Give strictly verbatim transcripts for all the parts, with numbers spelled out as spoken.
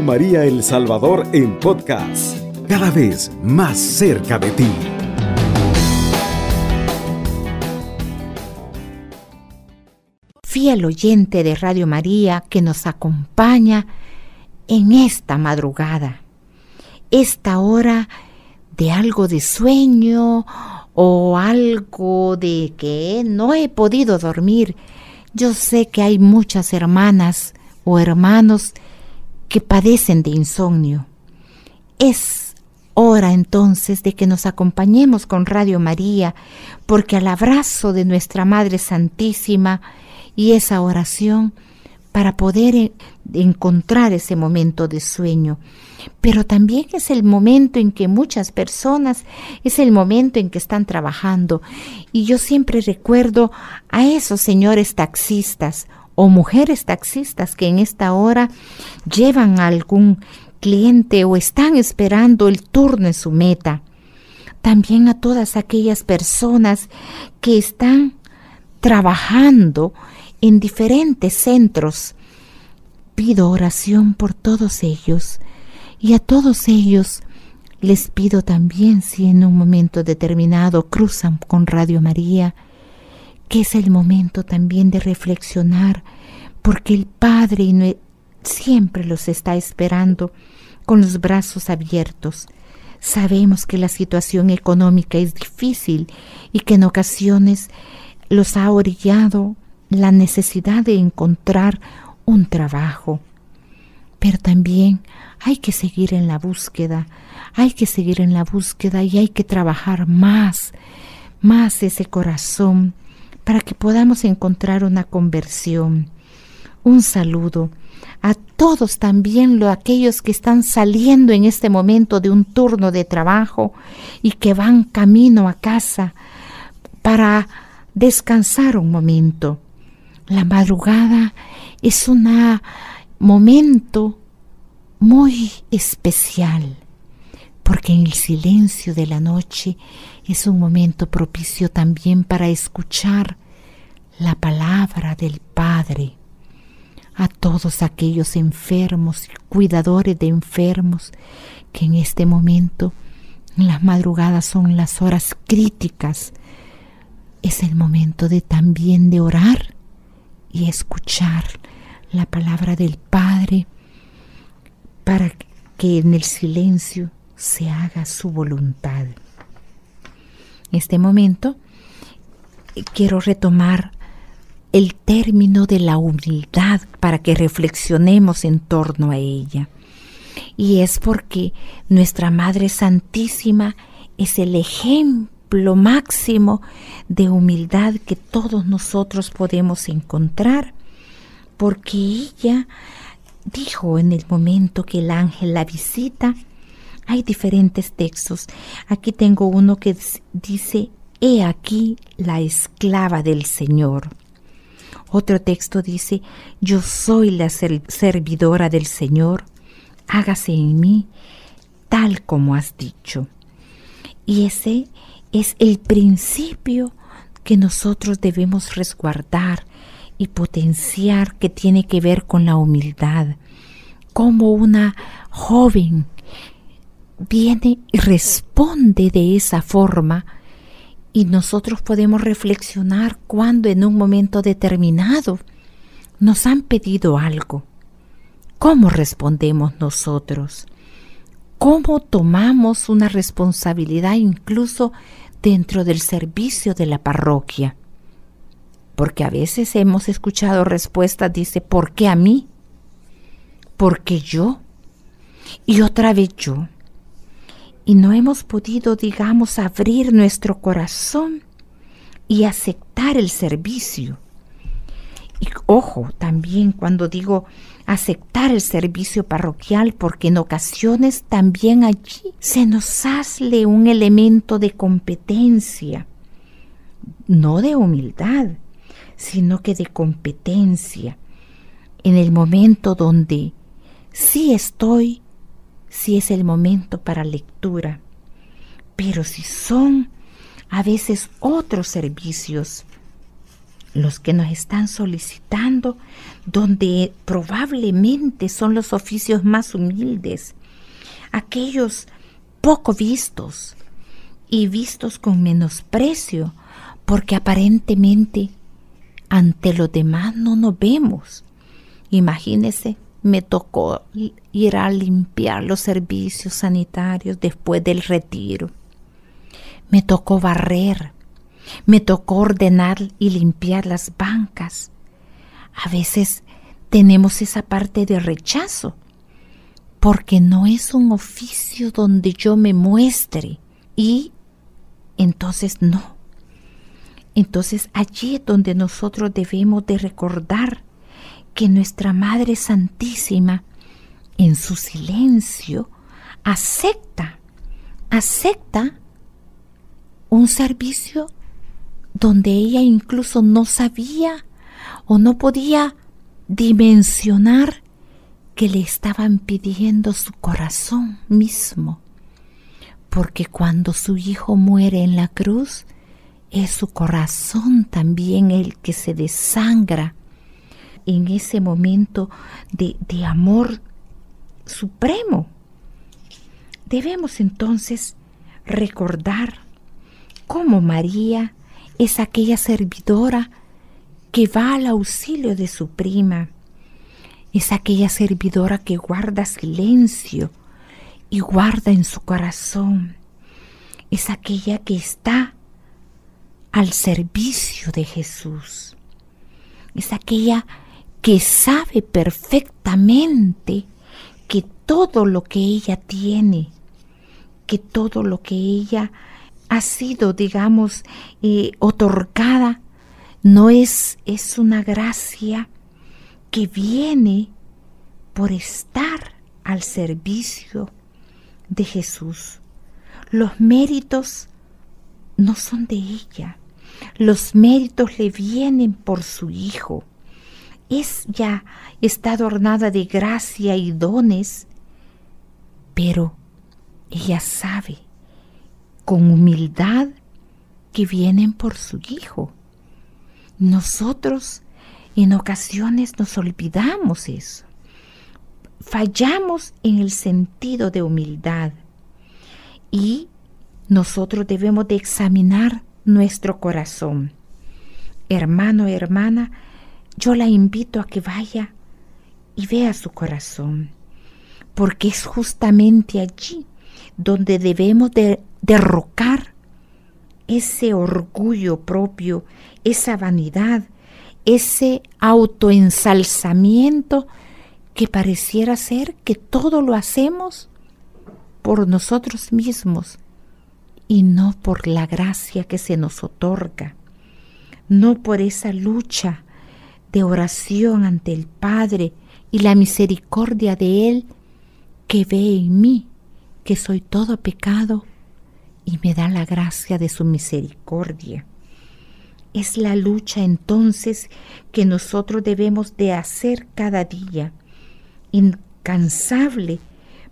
Radio María El Salvador en podcast, cada vez más cerca de ti. Fiel oyente de Radio María que nos acompaña en esta madrugada, esta hora de algo de sueño o algo de que no he podido dormir. Yo sé que hay muchas hermanas o hermanos que padecen de insomnio. Es hora entonces de que nos acompañemos con Radio María, porque al abrazo de nuestra Madre Santísima y esa oración para poder en, encontrar ese momento de sueño. Pero también es el momento en que muchas personas, es el momento en que están trabajando. Y yo siempre recuerdo a esos señores taxistas o mujeres taxistas que en esta hora llevan a algún cliente o están esperando el turno en su meta. También a todas aquellas personas que están trabajando en diferentes centros. Pido oración por todos ellos, y a todos ellos les pido también, si en un momento determinado cruzan con Radio María, que es el momento también de reflexionar, porque el Padre siempre los está esperando con los brazos abiertos. Sabemos que la situación económica es difícil y que en ocasiones los ha orillado la necesidad de encontrar un trabajo. Pero también hay que seguir en la búsqueda, hay que seguir en la búsqueda y hay que trabajar más, más ese corazón, para que podamos encontrar una conversión. Un saludo a todos también lo, aquellos que están saliendo en este momento de un turno de trabajo y que van camino a casa para descansar un momento. La madrugada es un momento muy especial, porque en el silencio de la noche es un momento propicio también para escuchar la palabra del Padre. A todos aquellos enfermos y cuidadores de enfermos, que en este momento, en las madrugadas, son las horas críticas, es el momento de también de orar y escuchar la palabra del Padre, para que en el silencio se haga su voluntad. En este momento quiero retomar el término de la humildad para que reflexionemos en torno a ella. Y es porque nuestra Madre Santísima es el ejemplo máximo de humildad que todos nosotros podemos encontrar, porque ella dijo en el momento que el ángel la visita. Hay diferentes textos. Aquí tengo uno que dice: "He aquí la esclava del Señor". Otro texto dice: "Yo soy la servidora del Señor, hágase en mí tal como has dicho". Y ese es el principio que nosotros debemos resguardar y potenciar, que tiene que ver con la humildad. Como una joven viene y responde de esa forma, y nosotros podemos reflexionar cuando en un momento determinado nos han pedido algo. ¿Cómo respondemos nosotros? ¿Cómo tomamos una responsabilidad incluso dentro del servicio de la parroquia? Porque a veces hemos escuchado respuestas, dice: ¿por qué a mí? ¿Por qué yo? Y otra vez yo. Y no hemos podido, digamos, abrir nuestro corazón y aceptar el servicio. Y ojo, también cuando digo aceptar el servicio parroquial, porque en ocasiones también allí se nos hazle un elemento de competencia, no de humildad, sino que de competencia. En el momento donde sí estoy, si es el momento para lectura, pero si son a veces otros servicios, los que nos están solicitando, donde probablemente son los oficios más humildes, aquellos poco vistos y vistos con menosprecio, porque aparentemente ante los demás no nos vemos. Imagínese, me tocó ir a limpiar los servicios sanitarios después del retiro. Me tocó barrer, me tocó ordenar y limpiar las bancas. A veces tenemos esa parte de rechazo, porque no es un oficio donde yo me muestre y entonces no. Entonces allí es donde nosotros debemos de recordar que nuestra Madre Santísima en su silencio acepta, acepta un servicio donde ella incluso no sabía o no podía dimensionar que le estaban pidiendo su corazón mismo, porque cuando su hijo muere en la cruz, es su corazón también el que se desangra en ese momento de, de amor supremo. Debemos entonces recordar cómo María es aquella servidora que va al auxilio de su prima. Es aquella servidora que guarda silencio y guarda en su corazón. Es aquella que está al servicio de Jesús. Es aquella que sabe perfectamente que todo lo que ella tiene, que todo lo que ella ha sido, digamos, eh, otorgada, no es, es una gracia que viene por estar al servicio de Jesús. Los méritos no son de ella, los méritos le vienen por su Hijo. Ella está adornada de gracia y dones, pero ella sabe con humildad que vienen por su Hijo. Nosotros en ocasiones nos olvidamos eso. Fallamos en el sentido de humildad y nosotros debemos de examinar nuestro corazón. Hermano, hermana, yo la invito a que vaya y vea su corazón, porque es justamente allí donde debemos de derrocar ese orgullo propio, esa vanidad, ese autoensalzamiento que pareciera ser que todo lo hacemos por nosotros mismos y no por la gracia que se nos otorga, no por esa lucha de oración ante el Padre y la misericordia de Él que ve en mí, que soy todo pecado y me da la gracia de su misericordia. Es la lucha entonces que nosotros debemos de hacer cada día, incansable,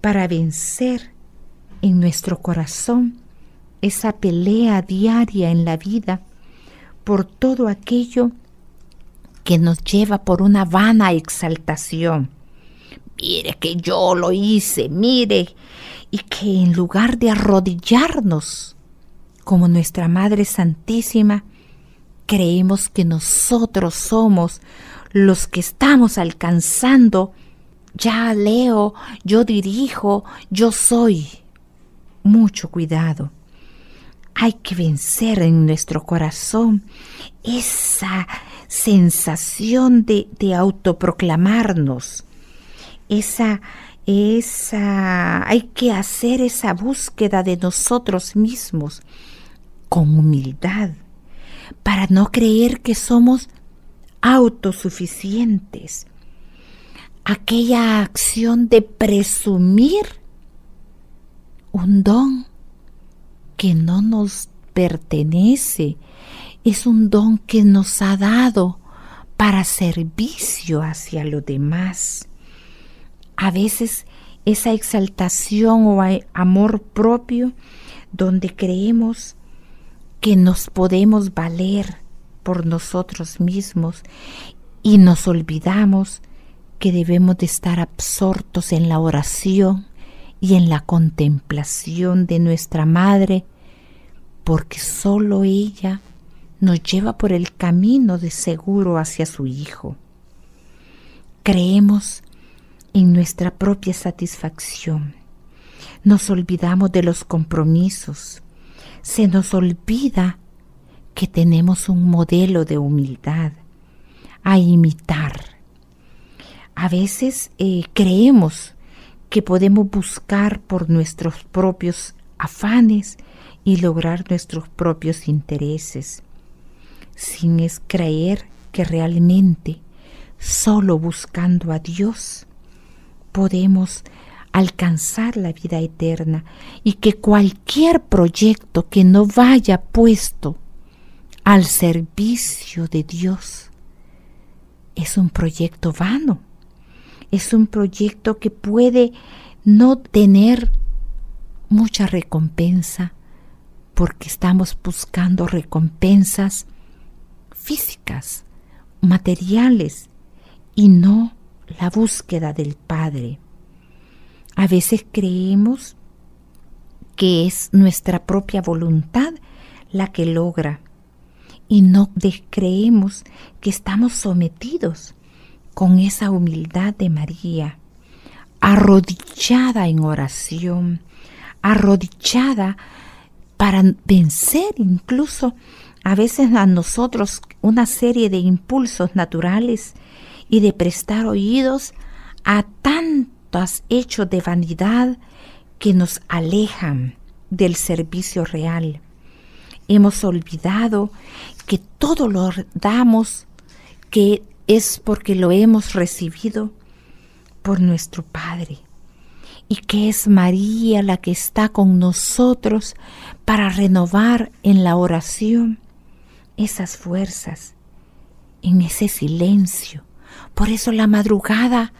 para vencer en nuestro corazón esa pelea diaria en la vida por todo aquello que nos lleva por una vana exaltación. Mire que yo lo hice, mire, y que en lugar de arrodillarnos como nuestra Madre Santísima, creemos que nosotros somos los que estamos alcanzando. Ya leo, yo dirijo, yo soy. Mucho cuidado. Hay que vencer en nuestro corazón esa sensación de, de autoproclamarnos. Esa, esa, hay que hacer esa búsqueda de nosotros mismos con humildad, para no creer que somos autosuficientes. Aquella acción de presumir un don que no nos pertenece, es un don que nos ha dado para servicio hacia los demás. A veces esa exaltación o amor propio donde creemos que nos podemos valer por nosotros mismos y nos olvidamos que debemos de estar absortos en la oración y en la contemplación de nuestra Madre, porque solo ella nos lleva por el camino de seguro hacia su Hijo. Creemos en nuestra propia satisfacción, nos olvidamos de los compromisos, se nos olvida que tenemos un modelo de humildad a imitar. A veces eh, creemos que podemos buscar por nuestros propios afanes y lograr nuestros propios intereses, sin es creer que realmente solo buscando a Dios podemos alcanzar la vida eterna, y que cualquier proyecto que no vaya puesto al servicio de Dios es un proyecto vano, es un proyecto que puede no tener mucha recompensa porque estamos buscando recompensas físicas, materiales, y no la búsqueda del Padre. A veces creemos que es nuestra propia voluntad la que logra, y no creemos que estamos sometidos con esa humildad de María, arrodillada en oración, arrodillada para vencer incluso a veces a nosotros una serie de impulsos naturales y de prestar oídos a tantos hechos de vanidad que nos alejan del servicio real. Hemos olvidado que todo lo damos, que es porque lo hemos recibido por nuestro Padre, y que es María la que está con nosotros para renovar en la oración esas fuerzas, en ese silencio. Por eso la madrugada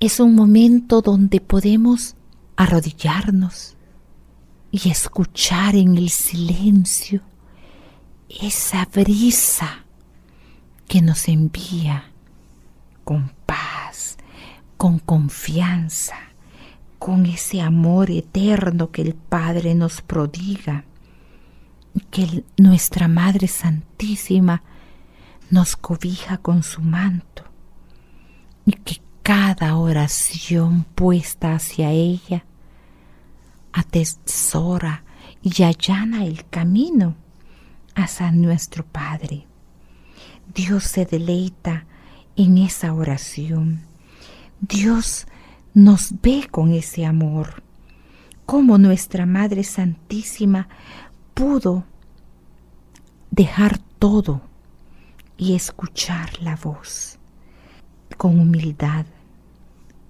es un momento donde podemos arrodillarnos y escuchar en el silencio esa brisa que nos envía con paz, con confianza, con ese amor eterno que el Padre nos prodiga, que nuestra Madre Santísima nos cobija con su manto, y que cada oración puesta hacia ella atesora y allana el camino hacia nuestro Padre. Dios se deleita en esa oración. Dios nos ve con ese amor. Como nuestra Madre Santísima pudo dejar todo y escuchar la voz con humildad,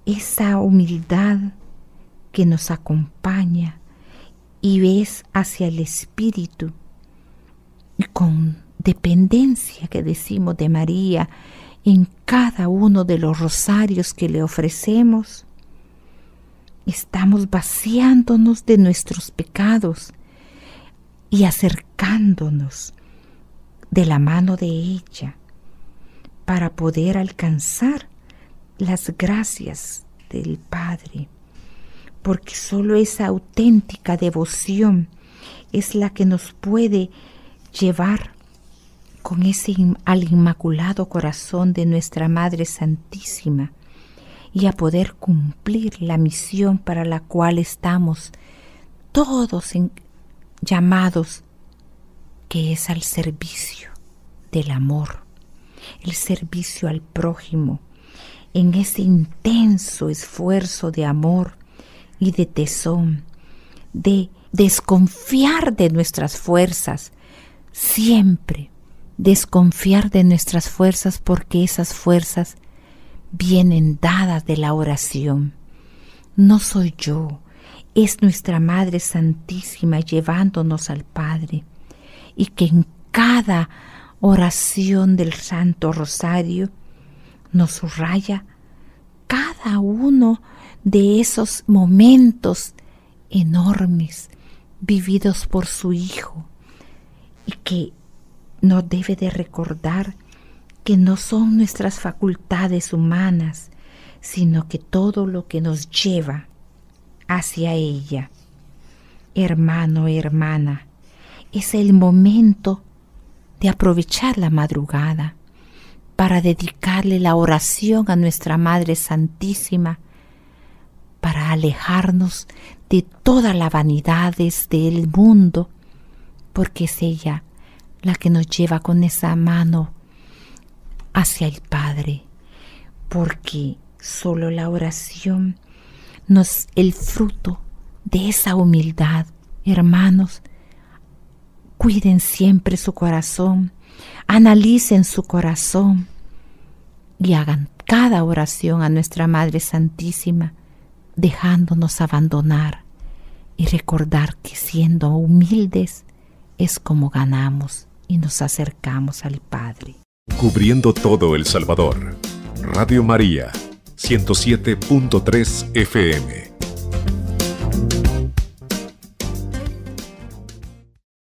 esa humildad que nos acompaña y ves hacia el Espíritu, y con dependencia que decimos de María en cada uno de los rosarios que le ofrecemos, estamos vaciándonos de nuestros pecados y acercándonos de la mano de ella para poder alcanzar las gracias del Padre, porque solo esa auténtica devoción es la que nos puede llevar con ese al Inmaculado Corazón de nuestra Madre Santísima, y a poder cumplir la misión para la cual estamos todos en llamados, que es al servicio del amor, el servicio al prójimo, en ese intenso esfuerzo de amor y de tesón, de desconfiar de nuestras fuerzas, siempre desconfiar de nuestras fuerzas, porque esas fuerzas vienen dadas de la oración. No soy yo, es nuestra Madre Santísima llevándonos al Padre, y que en cada oración del Santo Rosario nos subraya cada uno de esos momentos enormes vividos por su Hijo, y que nos debe de recordar que no son nuestras facultades humanas, sino que todo lo que nos lleva hacia ella. Hermano, hermana, es el momento de aprovechar la madrugada para dedicarle la oración a nuestra Madre Santísima, para alejarnos de todas las vanidades del mundo, porque es ella la que nos lleva con esa mano hacia el Padre, porque solo la oración nos da el fruto de esa humildad. Hermanos, cuiden siempre su corazón, analicen su corazón y hagan cada oración a nuestra Madre Santísima, dejándonos abandonar y recordar que siendo humildes es como ganamos y nos acercamos al Padre. Cubriendo todo El Salvador, Radio María, ciento siete punto tres F M.